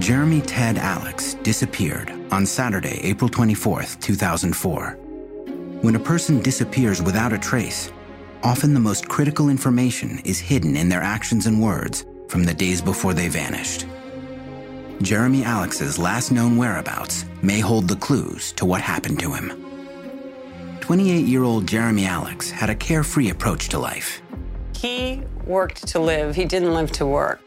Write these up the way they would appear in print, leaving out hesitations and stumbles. Jeremy Ted Alex disappeared on Saturday, April 24th, 2004. When a person disappears without a trace, often the most critical information is hidden in their actions and words from the days before they vanished. Jeremy Alex's last known whereabouts may hold the clues to what happened to him. 28-year-old Jeremy Alex had a carefree approach to life. He worked to live. He didn't live to work.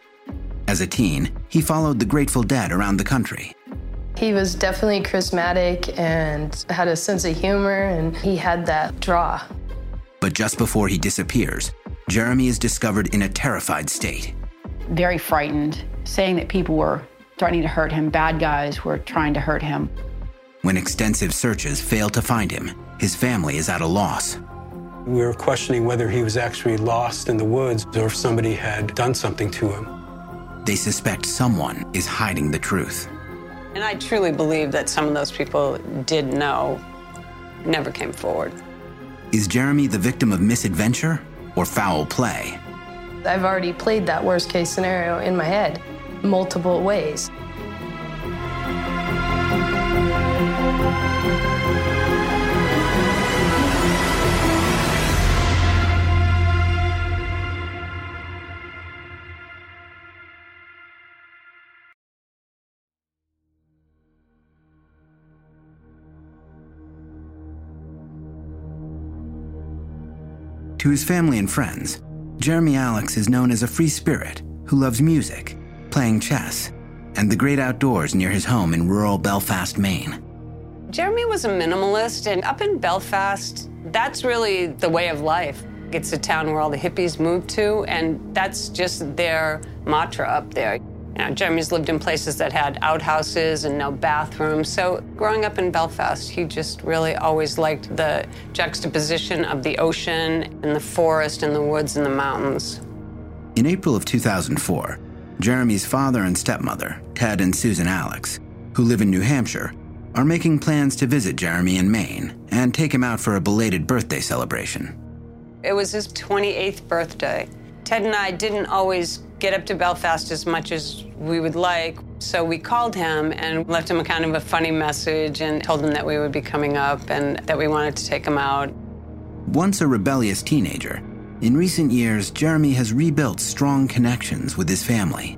As a teen, he followed the Grateful Dead around the country. He was definitely charismatic and had a sense of humor, and he had that draw. But just before he disappears, Jeremy is discovered in a terrified state. Very frightened, saying that people were threatening to hurt him, bad guys were trying to hurt him. When extensive searches fail to find him, his family is at a loss. We were questioning whether he was actually lost in the woods or if somebody had done something to him. They suspect someone is hiding the truth. And I truly believe that some of those people did know, never came forward. Is Jeremy the victim of misadventure or foul play? I've already played that worst case scenario in my head multiple ways. To his family and friends, Jeremy Alex is known as a free spirit who loves music, playing chess, and the great outdoors near his home in rural Belfast, Maine. Jeremy was a minimalist, and up in Belfast, that's really the way of life. It's a town where all the hippies moved to, and that's just their mantra up there. You know, Jeremy's lived in places that had outhouses and no bathrooms, so growing up in Belfast, he just really always liked the juxtaposition of the ocean and the forest and the woods and the mountains. In April of 2004, Jeremy's father and stepmother, Ted and Susan Alex, who live in New Hampshire, are making plans to visit Jeremy in Maine and take him out for a belated birthday celebration. It was his 28th birthday. Ted and I didn't always get up to Belfast as much as we would like, so we called him and left him a kind of a funny message and told him that we would be coming up and that we wanted to take him out. Once a rebellious teenager, in recent years, Jeremy has rebuilt strong connections with his family.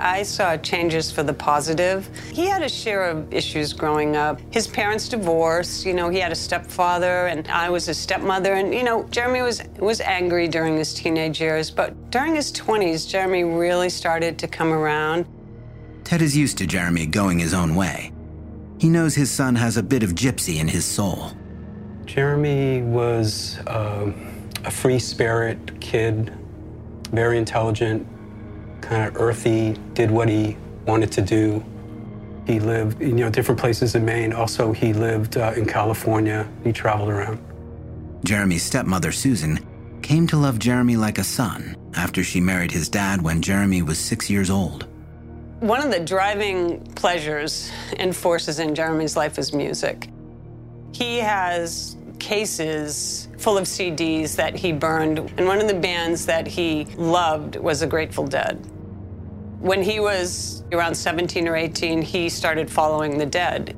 I saw changes for the positive. He had a share of issues growing up. His parents divorced, you know, he had a stepfather and I was his stepmother. And, you know, Jeremy was angry during his teenage years, but during his 20s, Jeremy really started to come around. Ted is used to Jeremy going his own way. He knows his son has a bit of gypsy in his soul. Jeremy was a free spirit kid, very intelligent, kind of earthy, did what he wanted to do. He lived in different places in Maine. Also, he lived in California. He traveled around. Jeremy's stepmother, Susan, came to love Jeremy like a son after she married his dad when Jeremy was 6 years old. One of the driving pleasures and forces in Jeremy's life is music. He has cases full of CDs that he burned, and one of the bands that he loved was the Grateful Dead. When he was around 17 or 18, he started following the Dead.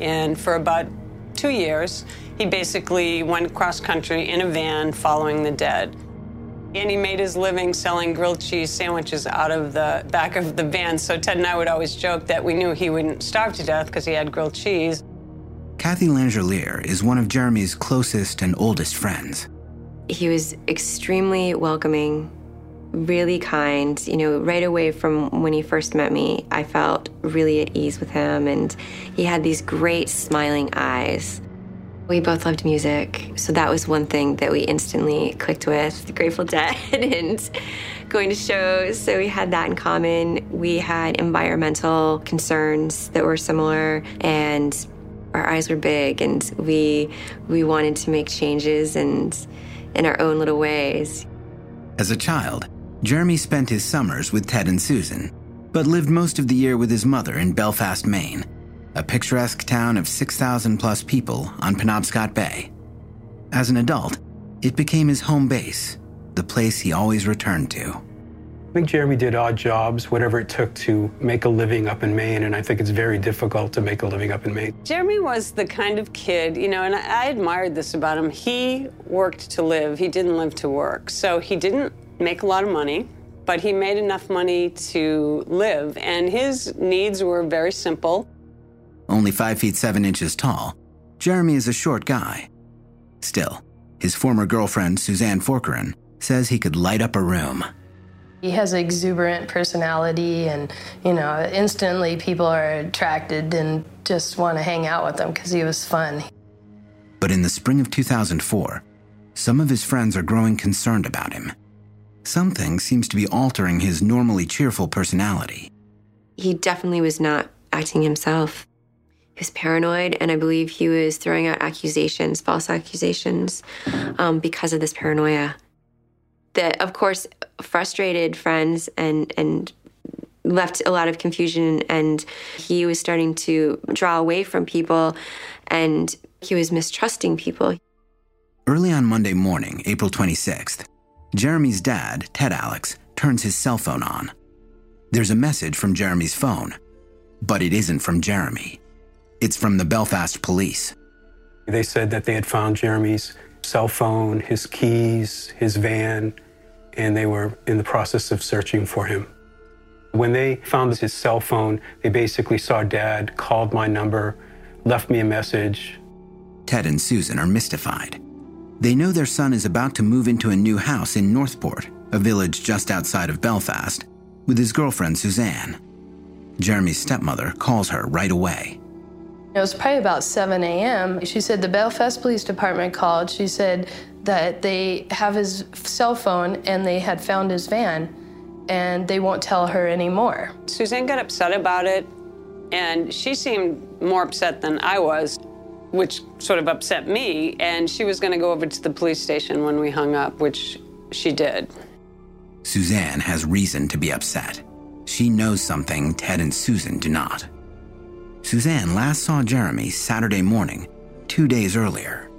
And for about 2 years, he basically went cross-country in a van following the Dead. And he made his living selling grilled cheese sandwiches out of the back of the van. So Ted and I would always joke that we knew he wouldn't starve to death because he had grilled cheese. Kathy Langelier is one of Jeremy's closest and oldest friends. He was extremely welcoming, really kind. Right away from when he first met me, I felt really at ease with him, and he had these great smiling eyes. We both loved music, so that was one thing that we instantly clicked with, the Grateful Dead and going to shows, so we had that in common. We had environmental concerns that were similar, and our eyes were big, and we wanted to make changes and in our own little ways. As a child, Jeremy spent his summers with Ted and Susan, but lived most of the year with his mother in Belfast, Maine, a picturesque town of 6,000-plus people on Penobscot Bay. As an adult, it became his home base, the place he always returned to. I think Jeremy did odd jobs, whatever it took to make a living up in Maine, and I think it's very difficult to make a living up in Maine. Jeremy was the kind of kid, and I admired this about him. He worked to live. He didn't live to work. So he didn't make a lot of money, but he made enough money to live, and his needs were very simple. Only 5'7" tall, Jeremy is a short guy. Still, his former girlfriend, Suzanne Forkeren, says he could light up a room. He has an exuberant personality, and, instantly people are attracted and just want to hang out with him because he was fun. But in the spring of 2004, some of his friends are growing concerned about him. Something seems to be altering his normally cheerful personality. He definitely was not acting himself. He was paranoid, and I believe he was throwing out accusations, false accusations, because of this paranoia. That, of course, frustrated friends and left a lot of confusion, and he was starting to draw away from people, and he was mistrusting people. Early on Monday morning, April 26th, Jeremy's dad, Ted Alex, turns his cell phone on. There's a message from Jeremy's phone, but it isn't from Jeremy. It's from the Belfast police. They said that they had found Jeremy's cell phone, his keys, his van, and they were in the process of searching for him. When they found his cell phone, they basically saw Dad, called my number, left me a message. Ted and Susan are mystified. They know their son is about to move into a new house in Northport, a village just outside of Belfast, with his girlfriend, Suzanne. Jeremy's stepmother calls her right away. It was probably about 7 a.m. She said the Belfast Police Department called. She said that they have his cell phone and they had found his van and they won't tell her anymore. Suzanne got upset about it, and she seemed more upset than I was, which sort of upset me, and she was going to go over to the police station when we hung up, which she did. Suzanne has reason to be upset. She knows something Ted and Susan do not. Suzanne last saw Jeremy Saturday morning, 2 days earlier.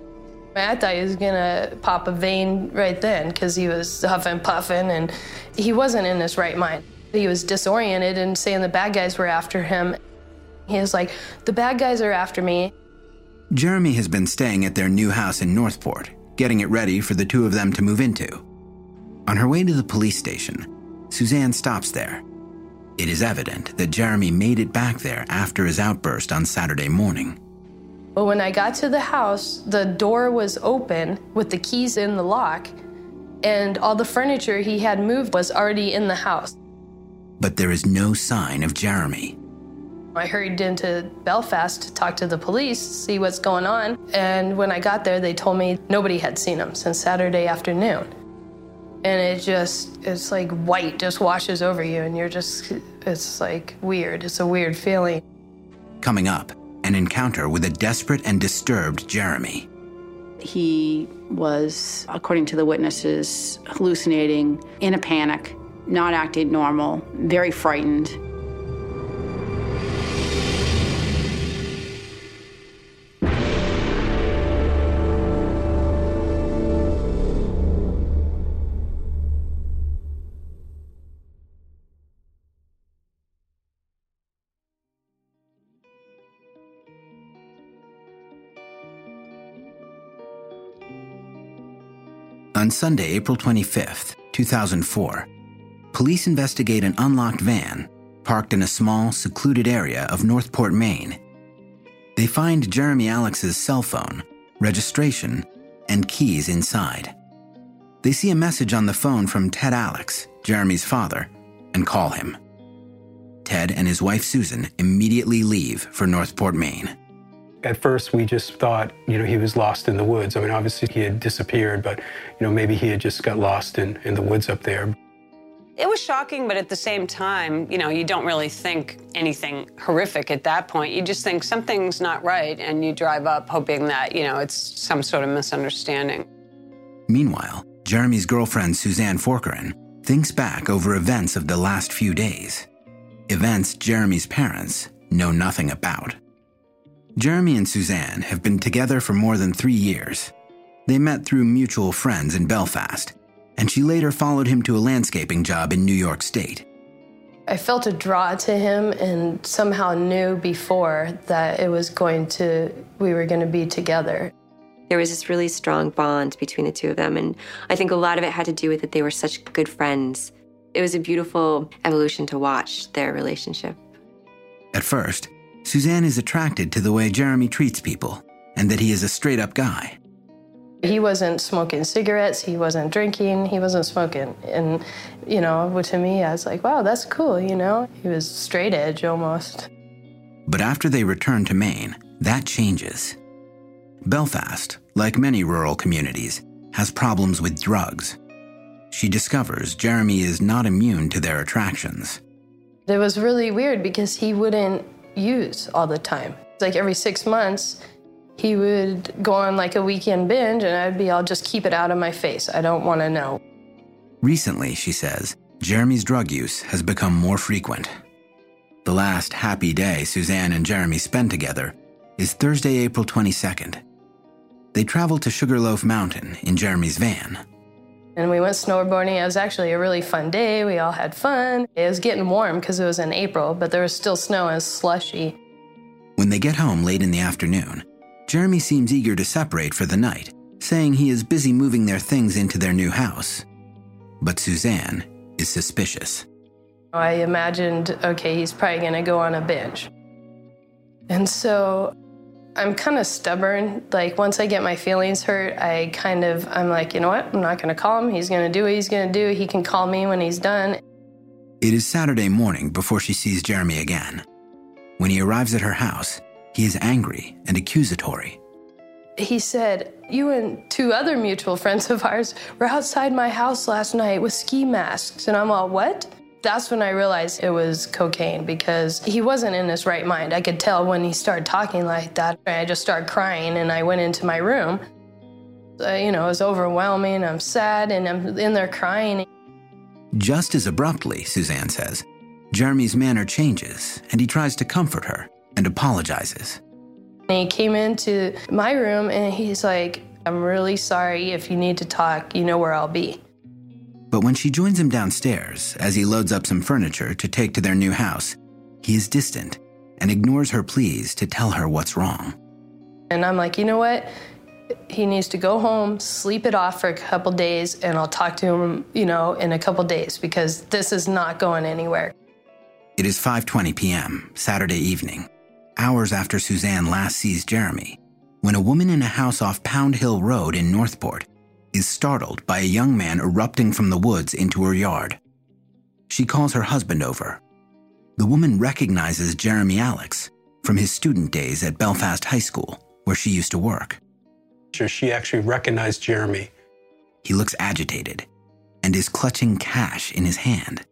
I thought he was going to pop a vein right then because he was huffing, puffing, and he wasn't in his right mind. He was disoriented and saying the bad guys were after him. He was like, the bad guys are after me. Jeremy has been staying at their new house in Northport, getting it ready for the two of them to move into. On her way to the police station, Suzanne stops there. It is evident that Jeremy made it back there after his outburst on Saturday morning. Well, when I got to the house, the door was open with the keys in the lock, and all the furniture he had moved was already in the house. But there is no sign of Jeremy. I hurried into Belfast to talk to the police, see what's going on, and when I got there, they told me nobody had seen him since Saturday afternoon. And it's like white just washes over you, and you're just It's like weird. It's a weird feeling. Coming up, an encounter with a desperate and disturbed Jeremy. He was, according to the witnesses, hallucinating, in a panic, not acting normal, very frightened. On Sunday, April 25th, 2004, police investigate an unlocked van parked in a small, secluded area of Northport, Maine. They find Jeremy Alex's cell phone, registration, and keys inside. They see a message on the phone from Ted Alex, Jeremy's father, and call him. Ted and his wife, Susan, immediately leave for Northport, Maine. At first, we just thought, he was lost in the woods. I mean, obviously, he had disappeared, but, maybe he had just got lost in the woods up there. It was shocking, but at the same time, you don't really think anything horrific at that point. You just think something's not right, and you drive up hoping that, it's some sort of misunderstanding. Meanwhile, Jeremy's girlfriend, Suzanne Forkeren, thinks back over events of the last few days, events Jeremy's parents know nothing about. Jeremy and Suzanne have been together for more than 3 years. They met through mutual friends in Belfast, and she later followed him to a landscaping job in New York State. I felt a draw to him and somehow knew before that we were going to be together. There was this really strong bond between the two of them, and I think a lot of it had to do with that they were such good friends. It was a beautiful evolution to watch their relationship. At first, Suzanne is attracted to the way Jeremy treats people and that he is a straight-up guy. He wasn't smoking cigarettes, he wasn't drinking, he wasn't smoking. And, to me, I was like, wow, that's cool, He was straight edge almost. But after they return to Maine, that changes. Belfast, like many rural communities, has problems with drugs. She discovers Jeremy is not immune to their attractions. It was really weird because he wouldn't use all the time. Like every 6 months, he would go on like a weekend binge and I'll just keep it out of my face. I don't want to know. Recently, she says, Jeremy's drug use has become more frequent. The last happy day Suzanne and Jeremy spend together is Thursday, April 22nd. They travel to Sugarloaf Mountain in Jeremy's van. And we went snowboarding. It was actually a really fun day. We all had fun. It was getting warm because it was in April, but there was still snow and it was slushy. When they get home late in the afternoon, Jeremy seems eager to separate for the night, saying he is busy moving their things into their new house. But Suzanne is suspicious. I imagined, okay, he's probably going to go on a binge. And so I'm kind of stubborn. Like, once I get my feelings hurt, I'm like, I'm not going to call him. He's going to do what he's going to do. He can call me when he's done. It is Saturday morning before she sees Jeremy again. When he arrives at her house, he is angry and accusatory. He said, you and two other mutual friends of ours were outside my house last night with ski masks. And I'm all, what? That's when I realized it was cocaine because he wasn't in his right mind. I could tell when he started talking like that. I just started crying and I went into my room. It was overwhelming. I'm sad and I'm in there crying. Just as abruptly, Suzanne says, Jeremy's manner changes and he tries to comfort her and apologizes. And he came into my room and he's like, I'm really sorry. If you need to talk, you know where I'll be. But when she joins him downstairs, as he loads up some furniture to take to their new house, he is distant and ignores her pleas to tell her what's wrong. And I'm like, he needs to go home, sleep it off for a couple days, and I'll talk to him, in a couple days, because this is not going anywhere. It is 5:20 p.m., Saturday evening, hours after Suzanne last sees Jeremy, when a woman in a house off Pound Hill Road in Northport is startled by a young man erupting from the woods into her yard. She calls her husband over. The woman recognizes Jeremy Alex from his student days at Belfast High School, where she used to work. She actually recognized Jeremy. He looks agitated and is clutching cash in his hand.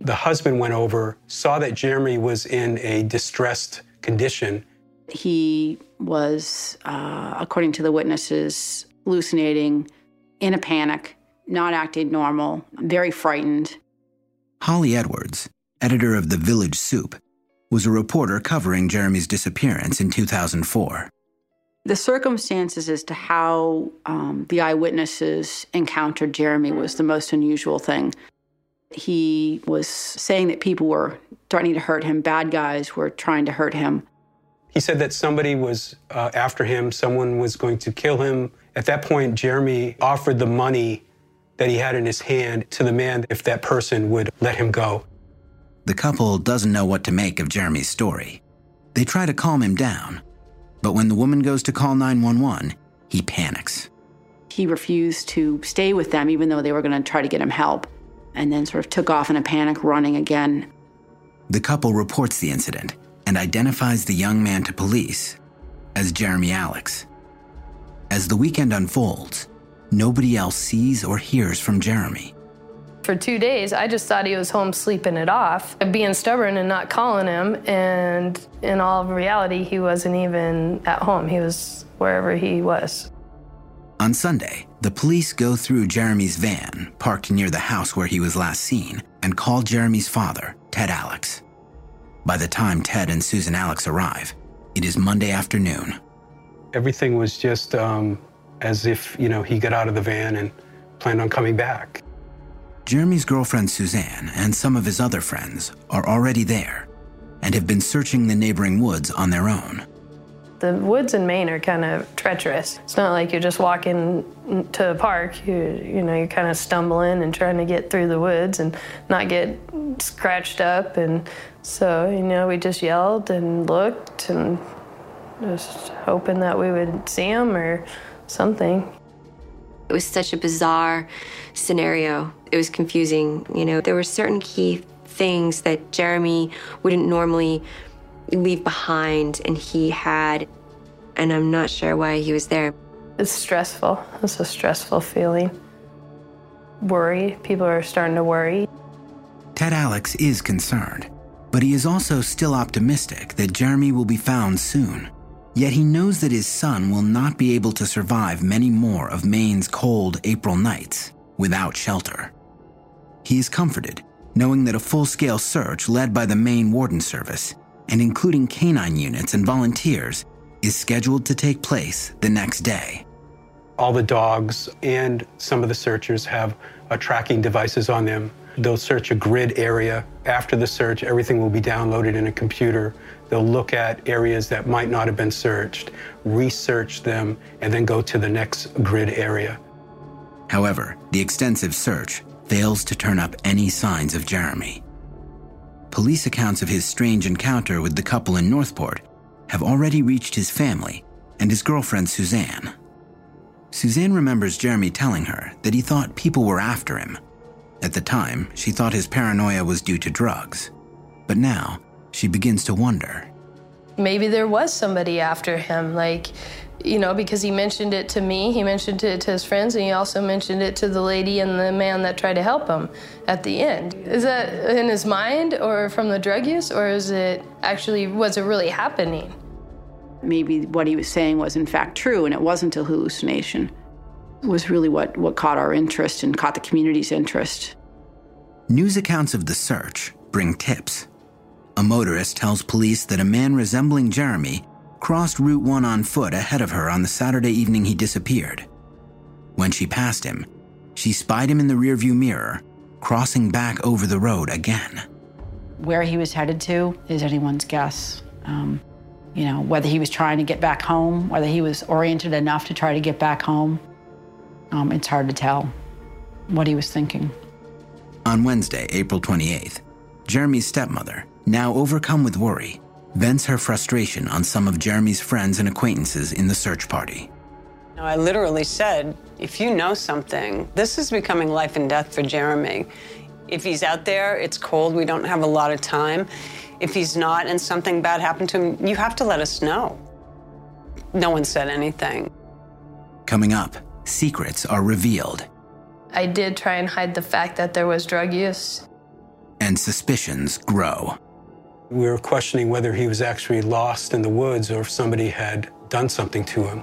The husband went over, saw that Jeremy was in a distressed condition. He was, according to the witnesses, hallucinating, in a panic, not acting normal, very frightened. Holly Edwards, editor of The Village Soup, was a reporter covering Jeremy's disappearance in 2004. The circumstances as to how the eyewitnesses encountered Jeremy was the most unusual thing. He was saying that people were threatening to hurt him. Bad guys were trying to hurt him. He said that somebody was after him. Someone was going to kill him. At that point, Jeremy offered the money that he had in his hand to the man if that person would let him go. The couple doesn't know what to make of Jeremy's story. They try to calm him down, but when the woman goes to call 911, he panics. He refused to stay with them, even though they were going to try to get him help, and then sort of took off in a panic, running again. The couple reports the incident and identifies the young man to police as Jeremy Alex. As the weekend unfolds, nobody else sees or hears from Jeremy. For 2 days, I just thought he was home sleeping it off, being stubborn and not calling him. And in all reality, he wasn't even at home. He was wherever he was. On Sunday, the police go through Jeremy's van, parked near the house where he was last seen, and call Jeremy's father, Ted Alex. By the time Ted and Susan Alex arrive, it is Monday afternoon. Everything was just as if, he got out of the van and planned on coming back. Jeremy's girlfriend, Suzanne, and some of his other friends are already there and have been searching the neighboring woods on their own. The woods in Maine are kind of treacherous. It's not like you're just walking to a park. You're kind of stumbling and trying to get through the woods and not get scratched up. And so, we just yelled and looked and just hoping that we would see him or something. It was such a bizarre scenario. It was confusing. There were certain key things that Jeremy wouldn't normally leave behind, and he had, and I'm not sure why he was there. It's stressful. It's a stressful feeling. Worry. People are starting to worry. Ted Alex is concerned, but he is also still optimistic that Jeremy will be found soon. Yet he knows that his son will not be able to survive many more of Maine's cold April nights without shelter. He is comforted, knowing that a full-scale search led by the Maine Warden Service and including canine units and volunteers is scheduled to take place the next day. All the dogs and some of the searchers have tracking devices on them. They'll search a grid area. After the search, everything will be downloaded in a computer. They'll look at areas that might not have been searched, research them, and then go to the next grid area. However, the extensive search fails to turn up any signs of Jeremy. Police accounts of his strange encounter with the couple in Northport have already reached his family and his girlfriend, Suzanne. Suzanne remembers Jeremy telling her that he thought people were after him. At the time, she thought his paranoia was due to drugs. But now, she begins to wonder. Maybe there was somebody after him, because he mentioned it to me, he mentioned it to his friends, and he also mentioned it to the lady and the man that tried to help him at the end. Is that in his mind or from the drug use, or was it really happening? Maybe what he was saying was in fact true, and it wasn't a hallucination. It was really what caught our interest and caught the community's interest. News accounts of the search bring tips. A motorist tells police that a man resembling Jeremy crossed Route 1 on foot ahead of her on the Saturday evening he disappeared. When she passed him, she spied him in the rearview mirror, crossing back over the road again. Where he was headed to is anyone's guess. Whether he was trying to get back home, whether he was oriented enough to try to get back home, it's hard to tell what he was thinking. On Wednesday, April 28th, Jeremy's stepmother, now overcome with worry, vents her frustration on some of Jeremy's friends and acquaintances in the search party. I literally said, if you know something, this is becoming life and death for Jeremy. If he's out there, it's cold, we don't have a lot of time. If he's not and something bad happened to him, you have to let us know. No one said anything. Coming up, secrets are revealed. I did try and hide the fact that there was drug use. and suspicions grow. We were questioning whether he was actually lost in the woods or if somebody had done something to him.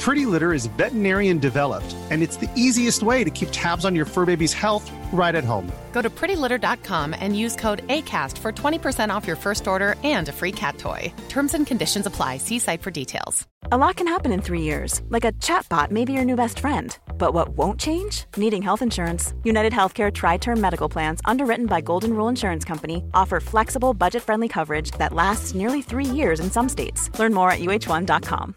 Pretty Litter is veterinarian developed, and it's the easiest way to keep tabs on your fur baby's health right at home. Go to prettylitter.com and use code ACAST for 20% off your first order and a free cat toy. Terms and conditions apply. See site for details. A lot can happen in 3 years, like a chatbot may be your new best friend. But what won't change? Needing health insurance. United Healthcare Tri-Term Medical Plans, underwritten by Golden Rule Insurance Company, offer flexible, budget-friendly coverage that lasts nearly 3 years in some states. Learn more at UH1.com.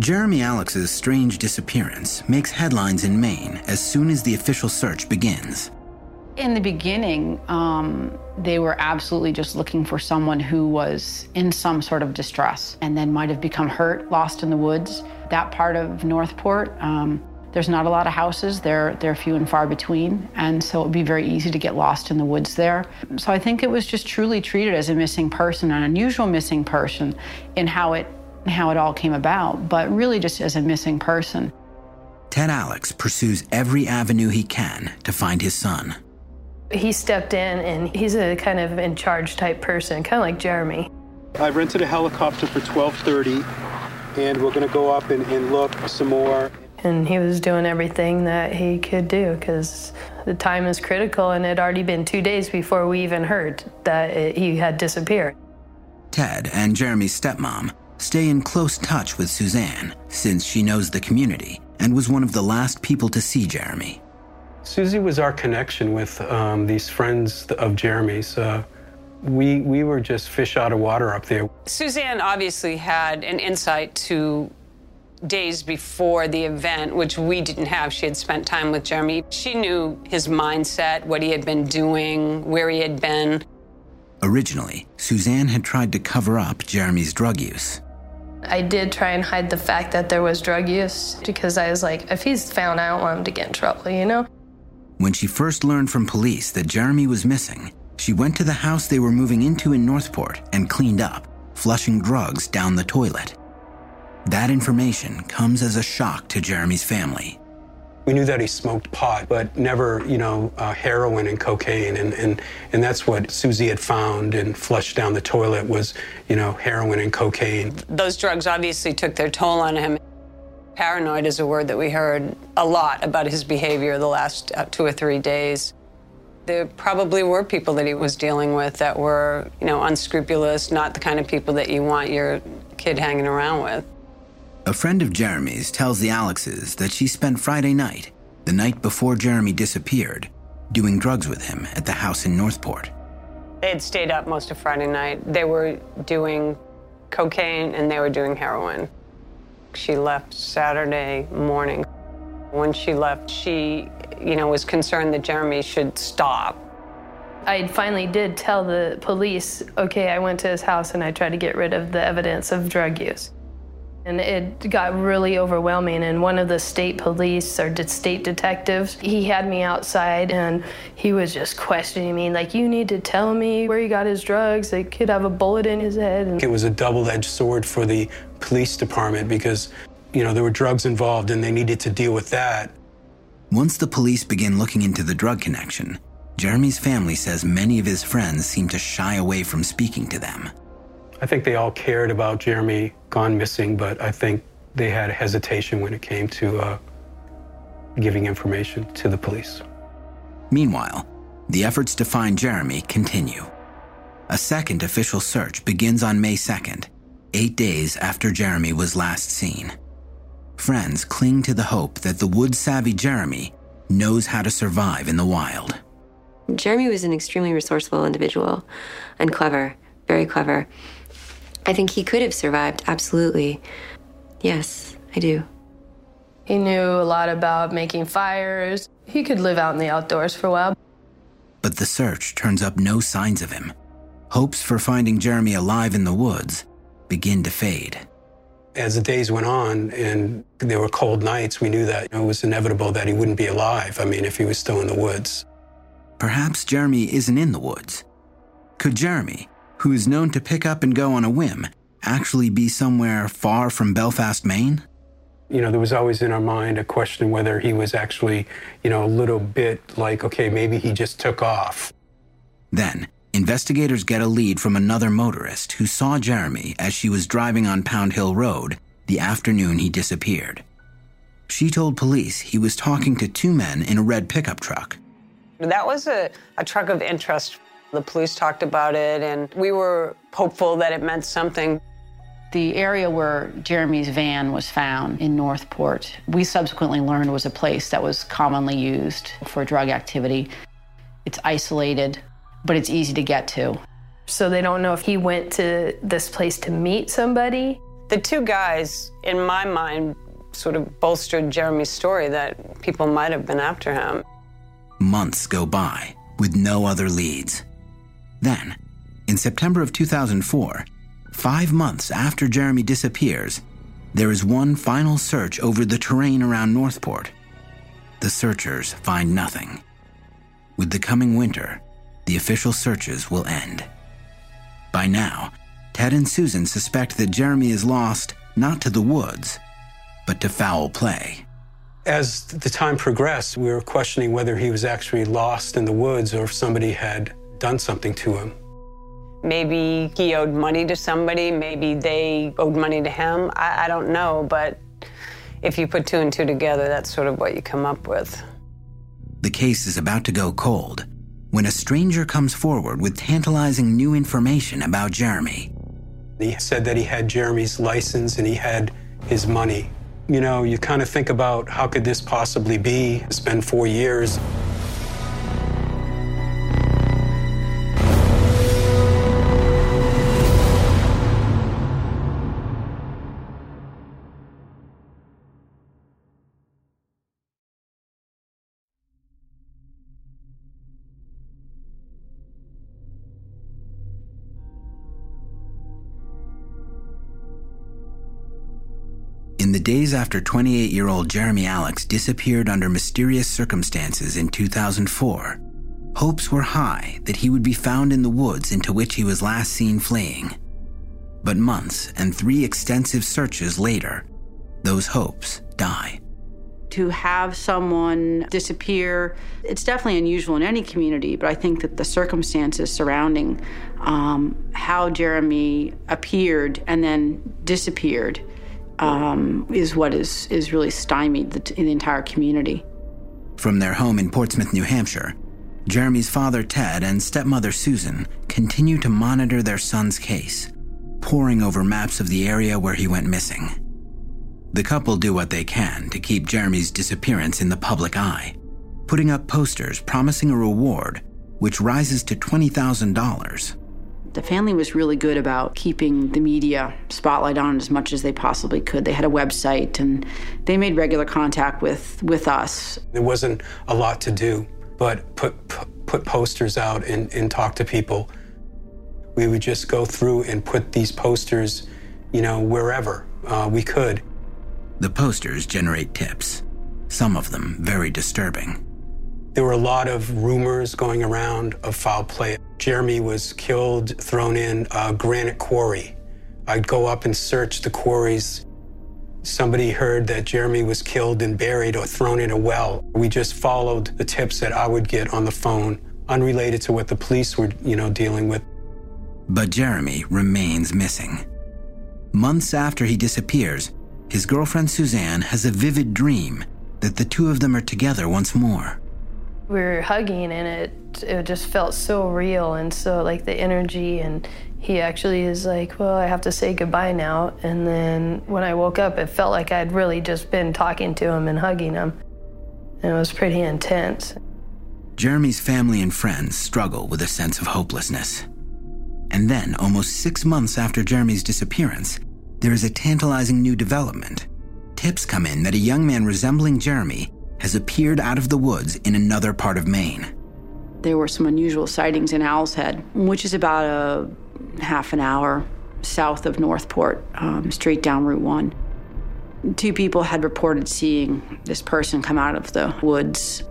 Jeremy Alex's strange disappearance makes headlines in Maine as soon as the official search begins. In the beginning, they were absolutely just looking for someone who was in some sort of distress and then might have become hurt, lost in the woods. That part of Northport, there's not a lot of houses. They're few and far between, and so it would be very easy to get lost in the woods there. So I think it was just truly treated as a missing person, an unusual missing person in how it all came about, but really just as a missing person. Ted Alex pursues every avenue he can to find his son. He stepped in, and he's a kind of in-charge type person, kind of like Jeremy. I rented a helicopter for 12:30, and we're going to go up and look some more. And he was doing everything that he could do because the time is critical, and it had already been 2 days before we even heard that he had disappeared. Ted and Jeremy's stepmom stay in close touch with Suzanne, since she knows the community and was one of the last people to see Jeremy. Susie was our connection with these friends of Jeremy's. We were just fish out of water up there. Suzanne obviously had an insight to days before the event, which we didn't have. She had spent time with Jeremy. She knew his mindset, what he had been doing, where he had been. Originally, Suzanne had tried to cover up Jeremy's drug use. I did try and hide the fact that there was drug use because I was like, if he's found, I don't want him to get in trouble, you know? When she first learned from police that Jeremy was missing, she went to the house they were moving into in Northport and cleaned up, flushing drugs down the toilet. That information comes as a shock to Jeremy's family. We knew that he smoked pot, but never, heroin and cocaine. And that's what Susie had found and flushed down the toilet was, heroin and cocaine. Those drugs obviously took their toll on him. Paranoid is a word that we heard a lot about his behavior the last 2 or 3 days. There probably were people that he was dealing with that were, unscrupulous, not the kind of people that you want your kid hanging around with. A friend of Jeremy's tells the Alexes that she spent Friday night, the night before Jeremy disappeared, doing drugs with him at the house in Northport. They had stayed up most of Friday night. They were doing cocaine and they were doing heroin. She left Saturday morning. When she left, she, was concerned that Jeremy should stop. I finally did tell the police, okay, I went to his house and I tried to get rid of the evidence of drug use. And it got really overwhelming, and one of the state police, or state detectives, he had me outside and he was just questioning me, like, you need to tell me where he got his drugs, the kid have a bullet in his head. And it was a double-edged sword for the police department because, there were drugs involved and they needed to deal with that. Once the police began looking into the drug connection, Jeremy's family says many of his friends seemed to shy away from speaking to them. I think they all cared about Jeremy gone missing, but I think they had hesitation when it came to giving information to the police. Meanwhile, the efforts to find Jeremy continue. A second official search begins on May 2nd, 8 days after Jeremy was last seen. Friends cling to the hope that the wood-savvy Jeremy knows how to survive in the wild. Jeremy was an extremely resourceful individual and clever, very clever. I think he could have survived, absolutely. Yes, I do. He knew a lot about making fires. He could live out in the outdoors for a while. But the search turns up no signs of him. Hopes for finding Jeremy alive in the woods begin to fade. As the days went on and there were cold nights, we knew that it was inevitable that he wouldn't be alive, if he was still in the woods. Perhaps Jeremy isn't in the woods. Could Jeremy, who is known to pick up and go on a whim, actually be somewhere far from Belfast, Maine? There was always in our mind a question whether he was actually, a little bit like, okay, maybe he just took off. Then, investigators get a lead from another motorist who saw Jeremy as she was driving on Pound Hill Road the afternoon he disappeared. She told police he was talking to two men in a red pickup truck. That was a truck of interest. The police talked about it, and we were hopeful that it meant something. The area where Jeremy's van was found in Northport, we subsequently learned was a place that was commonly used for drug activity. It's isolated, but it's easy to get to. So they don't know if he went to this place to meet somebody. The two guys, in my mind, sort of bolstered Jeremy's story that people might have been after him. Months go by with no other leads. Then, in September of 2004, 5 months after Jeremy disappears, there is one final search over the terrain around Northport. The searchers find nothing. With the coming winter, the official searches will end. By now, Ted and Susan suspect that Jeremy is lost not to the woods, but to foul play. As the time progressed, we were questioning whether he was actually lost in the woods or if somebody had done something to him. Maybe he owed money to somebody, maybe they owed money to him. I don't know, but if you put two and two together, that's sort of what you come up with. The case is about to go cold when a stranger comes forward with tantalizing new information about Jeremy. He said that he had Jeremy's license and he had his money. You kind of think about how could this possibly be? It's been 4 years. In the days after 28-year-old Jeremy Alex disappeared under mysterious circumstances in 2004, hopes were high that he would be found in the woods into which he was last seen fleeing. But months and 3 extensive searches later, those hopes die. To have someone disappear, it's definitely unusual in any community, but I think that the circumstances surrounding how Jeremy appeared and then disappeared is what is really stymied in the entire community. From their home in Portsmouth, New Hampshire, Jeremy's father, Ted, and stepmother, Susan, continue to monitor their son's case, poring over maps of the area where he went missing. The couple do what they can to keep Jeremy's disappearance in the public eye, putting up posters promising a reward which rises to $20,000. The family was really good about keeping the media spotlight on as much as they possibly could. They had a website, and they made regular contact with us. There wasn't a lot to do, but put posters out and talk to people. We would just go through and put these posters, wherever we could. The posters generate tips, some of them very disturbing. There were a lot of rumors going around of foul play. Jeremy was killed, thrown in a granite quarry. I'd go up and search the quarries. Somebody heard that Jeremy was killed and buried or thrown in a well. We just followed the tips that I would get on the phone, unrelated to what the police were, dealing with. But Jeremy remains missing. Months after he disappears, his girlfriend Suzanne has a vivid dream that the two of them are together once more. We were hugging, and it just felt so real, and so, the energy, and he actually is like, well, I have to say goodbye now. And then when I woke up, it felt like I'd really just been talking to him and hugging him, and it was pretty intense. Jeremy's family and friends struggle with a sense of hopelessness. And then, almost 6 months after Jeremy's disappearance, there is a tantalizing new development. Tips come in that a young man resembling Jeremy has appeared out of the woods in another part of Maine. There were some unusual sightings in Owl's Head, which is about a half an hour south of Northport, straight down Route 1. 2 people had reported seeing this person come out of the woods,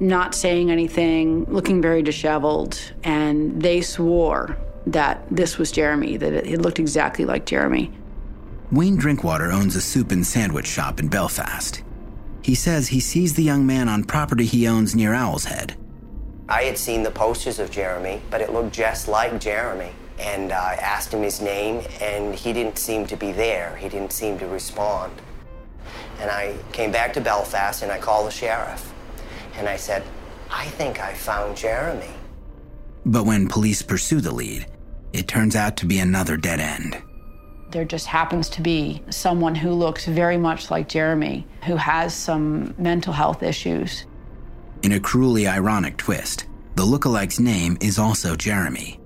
not saying anything, looking very disheveled, and they swore that this was Jeremy, that it looked exactly like Jeremy. Wayne Drinkwater owns a soup and sandwich shop in Belfast. He says he sees the young man on property he owns near Owl's Head. I had seen the posters of Jeremy, but it looked just like Jeremy. And I asked him his name, and he didn't seem to be there. He didn't seem to respond. And I came back to Belfast, and I called the sheriff. And I said, I think I found Jeremy. But when police pursue the lead, it turns out to be another dead end. There just happens to be someone who looks very much like Jeremy, who has some mental health issues. In a cruelly ironic twist, the lookalikes' name is also Jeremy.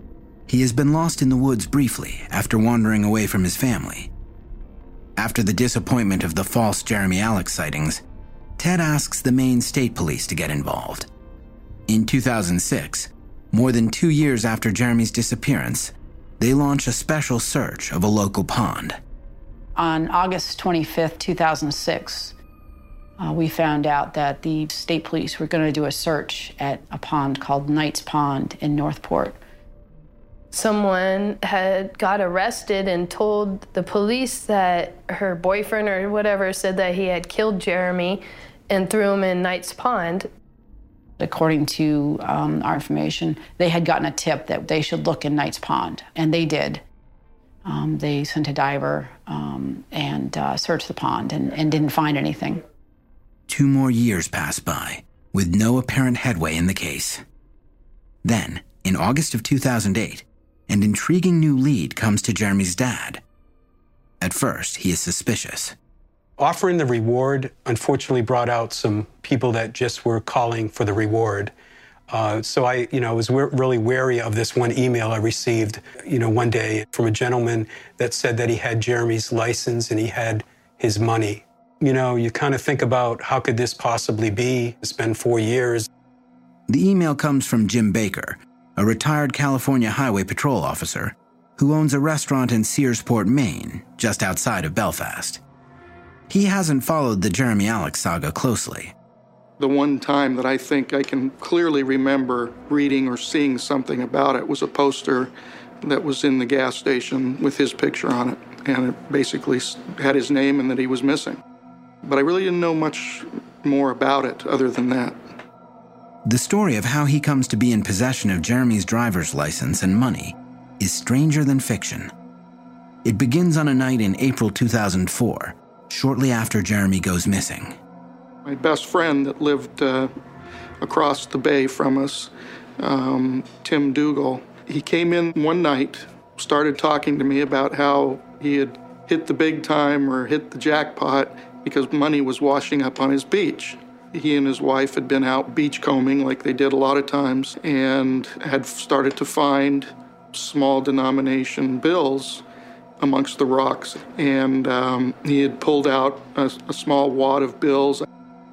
He has been lost in the woods briefly after wandering away from his family. After the disappointment of the false Jeremy Alex sightings, Ted asks the Maine State Police to get involved. In 2006, more than 2 years after Jeremy's disappearance, they launch a special search of a local pond. On August 25th, 2006, we found out that the state police were going to do a search at a pond called Knight's Pond in Northport. Someone had got arrested and told the police that her boyfriend or whatever said that he had killed Jeremy and threw him in Knight's Pond. According to our information, they had gotten a tip that they should look in Knight's Pond, and they did. They sent a diver and searched the pond and didn't find anything. 2 more years pass by, with no apparent headway in the case. Then, in August of 2008, an intriguing new lead comes to Jeremy's dad. At first, he is suspicious. Offering the reward, unfortunately, brought out some people that just were calling for the reward. So I, was really wary of this one email I received, one day from a gentleman that said that he had Jeremy's license and he had his money. You kind of think about how could this possibly be? It's been 4 years. The email comes from Jim Baker, a retired California Highway Patrol officer who owns a restaurant in Searsport, Maine, just outside of Belfast. He hasn't followed the Jeremy Alex saga closely. The one time that I think I can clearly remember reading or seeing something about it was a poster that was in the gas station with his picture on it, and it basically had his name and that he was missing. But I really didn't know much more about it other than that. The story of how he comes to be in possession of Jeremy's driver's license and money is stranger than fiction. It begins on a night in April 2004, shortly after Jeremy goes missing. My best friend that lived across the bay from us, Tim Dougal, he came in one night, started talking to me about how he had hit the big time or hit the jackpot because money was washing up on his beach. He and his wife had been out beachcombing like they did a lot of times and had started to find small denomination bills amongst the rocks. And he had pulled out a small wad of bills.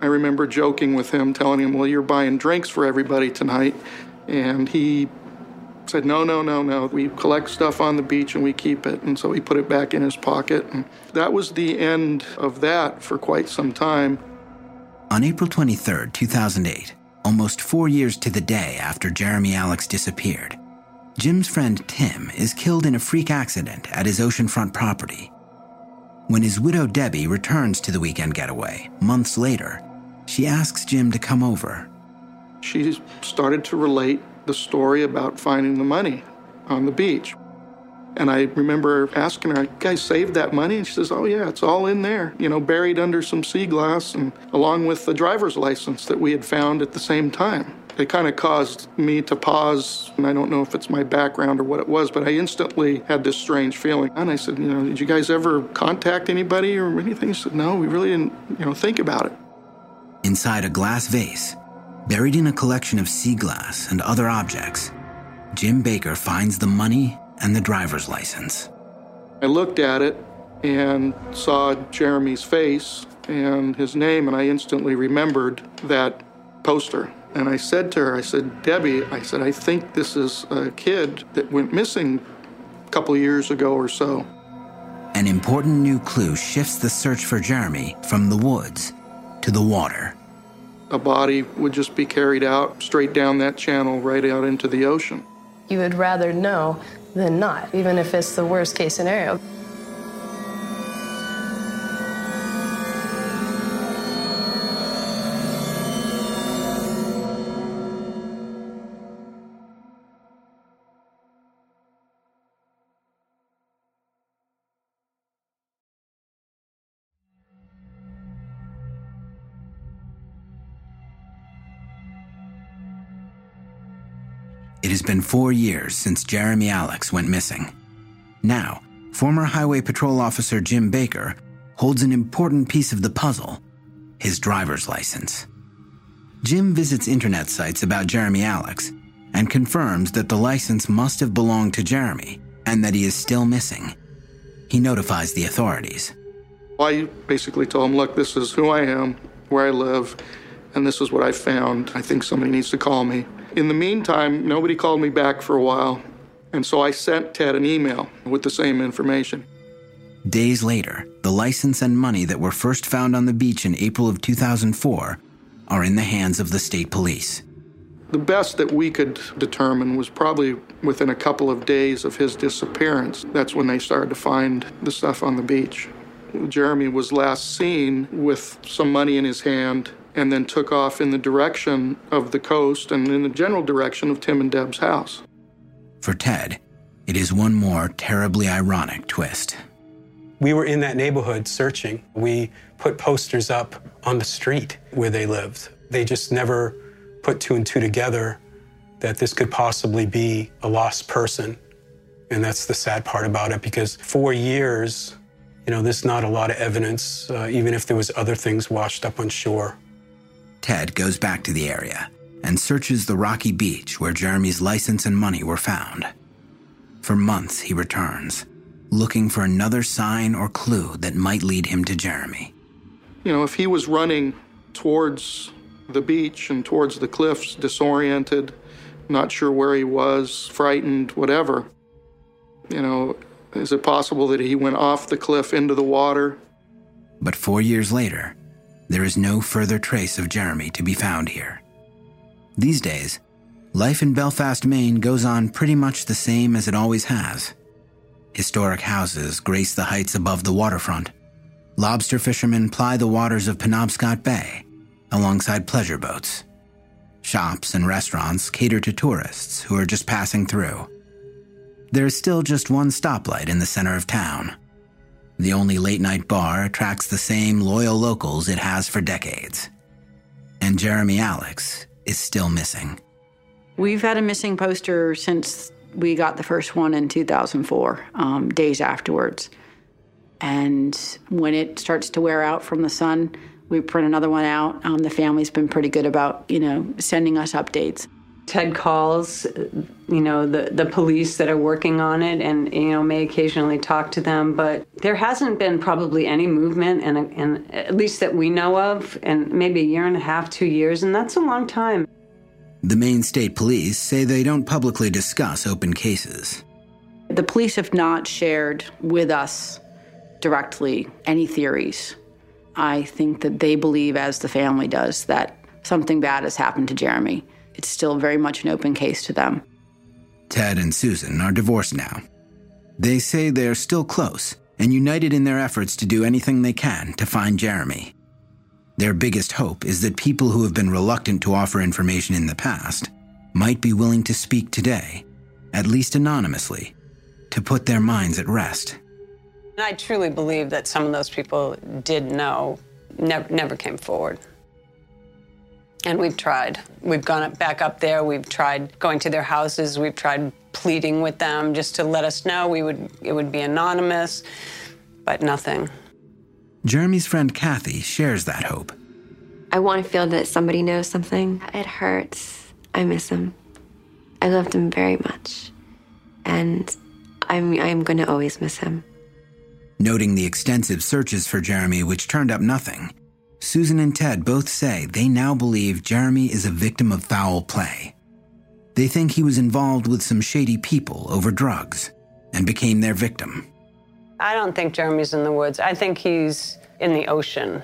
I remember joking with him, telling him, well, you're buying drinks for everybody tonight. And he said, no, we collect stuff on the beach and we keep it. And so he put it back in his pocket. And that was the end of that for quite some time. On April 23rd, 2008, almost 4 years to the day after Jeremy Alex disappeared, Jim's friend Tim is killed in a freak accident at his oceanfront property. When his widow Debbie returns to the weekend getaway, months later, she asks Jim to come over. She started to relate the story about finding the money on the beach. And I remember asking her, you guys saved that money? And she says, oh yeah, it's all in there, buried under some sea glass, and along with the driver's license that we had found at the same time. It kind of caused me to pause, and I don't know if it's my background or what it was, but I instantly had this strange feeling. And I said, did you guys ever contact anybody or anything? She said, no, we really didn't, think about it. Inside a glass vase, buried in a collection of sea glass and other objects, Jim Baker finds the money and the driver's license. I looked at it and saw Jeremy's face and his name, and I instantly remembered that poster. And I said to her, Debbie, I think this is a kid that went missing a couple years ago or so. An important new clue shifts the search for Jeremy from the woods to the water. A body would just be carried out straight down that channel, right out into the ocean. You would rather know than not, even if it's the worst case scenario. It has been 4 years since Jeremy Alex went missing. Now, former Highway Patrol Officer Jim Baker holds an important piece of the puzzle, his driver's license. Jim visits internet sites about Jeremy Alex and confirms that the license must have belonged to Jeremy and that he is still missing. He notifies the authorities. I basically told him, look, this is who I am, where I live, and this is what I found. I think somebody needs to call me. In the meantime, nobody called me back for a while, and so I sent Ted an email with the same information. Days later, the license and money that were first found on the beach in April of 2004 are in the hands of the state police. The best that we could determine was probably within a couple of days of his disappearance. That's when they started to find the stuff on the beach. Jeremy was last seen with some money in his hand, and then took off in the direction of the coast and in the general direction of Tim and Deb's house. For Ted, it is one more terribly ironic twist. We were in that neighborhood searching. We put posters up on the street where they lived. They just never put two and two together that this could possibly be a lost person. And that's the sad part about it, because 4 years, there's not a lot of evidence, even if there was other things washed up on shore. Ted goes back to the area and searches the rocky beach where Jeremy's license and money were found. For months, he returns, looking for another sign or clue that might lead him to Jeremy. If he was running towards the beach and towards the cliffs, disoriented, not sure where he was, frightened, whatever, is it possible that he went off the cliff into the water? But 4 years later, there is no further trace of Jeremy to be found here. These days, life in Belfast, Maine goes on pretty much the same as it always has. Historic houses grace the heights above the waterfront. Lobster fishermen ply the waters of Penobscot Bay alongside pleasure boats. Shops and restaurants cater to tourists who are just passing through. There is still just one stoplight in the center of town. The only late-night bar attracts the same loyal locals it has for decades. And Jeremy Alex is still missing. We've had a missing poster since we got the first one in 2004, days afterwards. And when it starts to wear out from the sun, we print another one out. The family's been pretty good about, sending us updates. Ted calls, the police that are working on it and, may occasionally talk to them. But there hasn't been probably any movement, and at least that we know of, in maybe a year and a half, 2 years, and that's a long time. The Maine State Police say they don't publicly discuss open cases. The police have not shared with us directly any theories. I think that they believe, as the family does, that something bad has happened to Jeremy. It's still very much an open case to them. Ted and Susan are divorced now. They say they're still close and united in their efforts to do anything they can to find Jeremy. Their biggest hope is that people who have been reluctant to offer information in the past might be willing to speak today, at least anonymously, to put their minds at rest. And I truly believe that some of those people did know, never came forward. And we've tried. We've gone back up there. We've tried going to their houses. We've tried pleading with them just to let us know it would be anonymous, but nothing. Jeremy's friend Kathy shares that hope. I want to feel that somebody knows something. It hurts. I miss him. I loved him very much. And I'm going to always miss him. Noting the extensive searches for Jeremy, which turned up nothing, Susan and Ted both say they now believe Jeremy is a victim of foul play. They think he was involved with some shady people over drugs and became their victim. I don't think Jeremy's in the woods. I think he's in the ocean,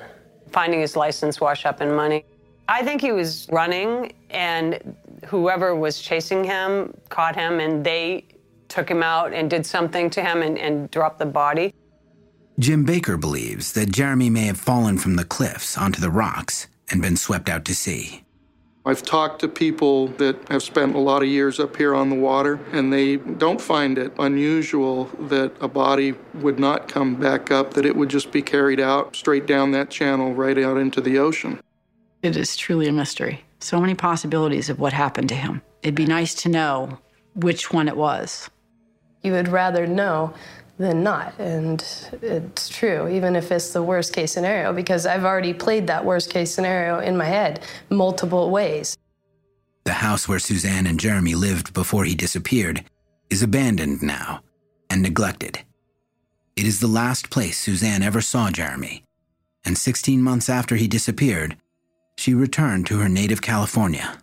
finding his license, wash up, and money. I think he was running, and whoever was chasing him caught him, and they took him out and did something to him and dropped the body. Jim Baker believes that Jeremy may have fallen from the cliffs onto the rocks and been swept out to sea. I've talked to people that have spent a lot of years up here on the water, and they don't find it unusual that a body would not come back up, that it would just be carried out straight down that channel right out into the ocean. It is truly a mystery. So many possibilities of what happened to him. It'd be nice to know which one it was. You would rather know than not, and it's true, even if it's the worst case scenario, because I've already played that worst case scenario in my head multiple ways. The house where Suzanne and Jeremy lived before he disappeared is abandoned now and neglected. It is the last place Suzanne ever saw Jeremy, and 16 months after he disappeared, she returned to her native California.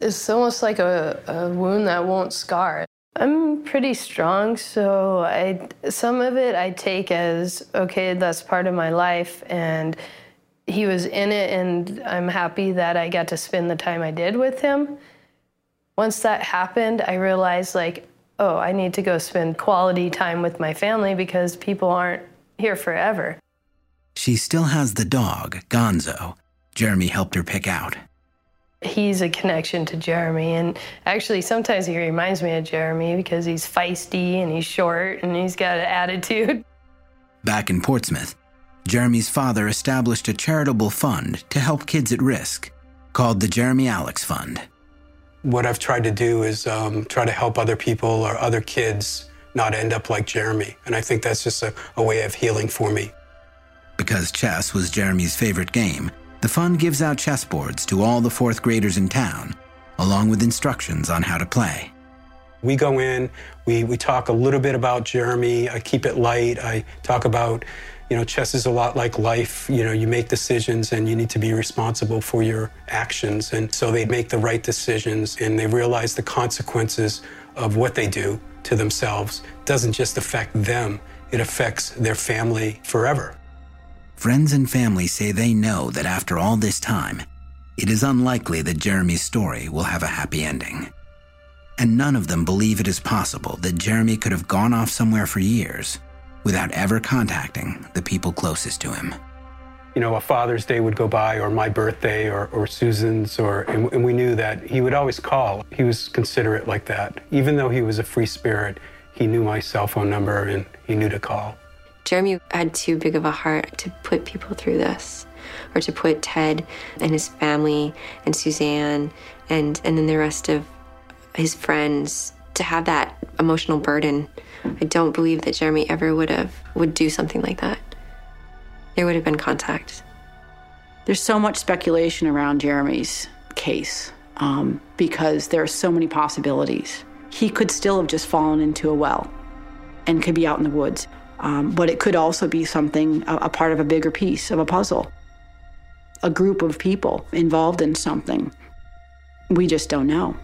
It's almost like a wound that won't scar. I'm pretty strong, so some of it I take as, okay, that's part of my life, and he was in it, and I'm happy that I got to spend the time I did with him. Once that happened, I realized, I need to go spend quality time with my family because people aren't here forever. She still has the dog, Gonzo, Jeremy helped her pick out. He's a connection to Jeremy, and actually sometimes he reminds me of Jeremy because he's feisty and he's short and he's got an attitude. Back in Portsmouth, Jeremy's father established a charitable fund to help kids at risk called the Jeremy Alex Fund. What I've tried to do is try to help other people or other kids not end up like Jeremy, and I think that's just a way of healing for me. Because chess was Jeremy's favorite game, the fund gives out chessboards to all the fourth graders in town, along with instructions on how to play. We go in, we talk a little bit about Jeremy. I keep it light. I talk about, chess is a lot like life. You make decisions and you need to be responsible for your actions. And so they make the right decisions and they realize the consequences of what they do to themselves doesn't just affect them. It affects their family forever. Friends and family say they know that after all this time, it is unlikely that Jeremy's story will have a happy ending. And none of them believe it is possible that Jeremy could have gone off somewhere for years without ever contacting the people closest to him. A Father's Day would go by, or my birthday, or Susan's, and we knew that he would always call. He was considerate like that. Even though he was a free spirit, he knew my cell phone number and he knew to call. Jeremy had too big of a heart to put people through this, or to put Ted and his family and Suzanne and then the rest of his friends to have that emotional burden. I don't believe that Jeremy ever would do something like that. There would have been contact. There's so much speculation around Jeremy's case. because there are so many possibilities. He could still have just fallen into a well and could be out in the woods. But it could also be something, a part of a bigger piece of a puzzle, a group of people involved in something. We just don't know.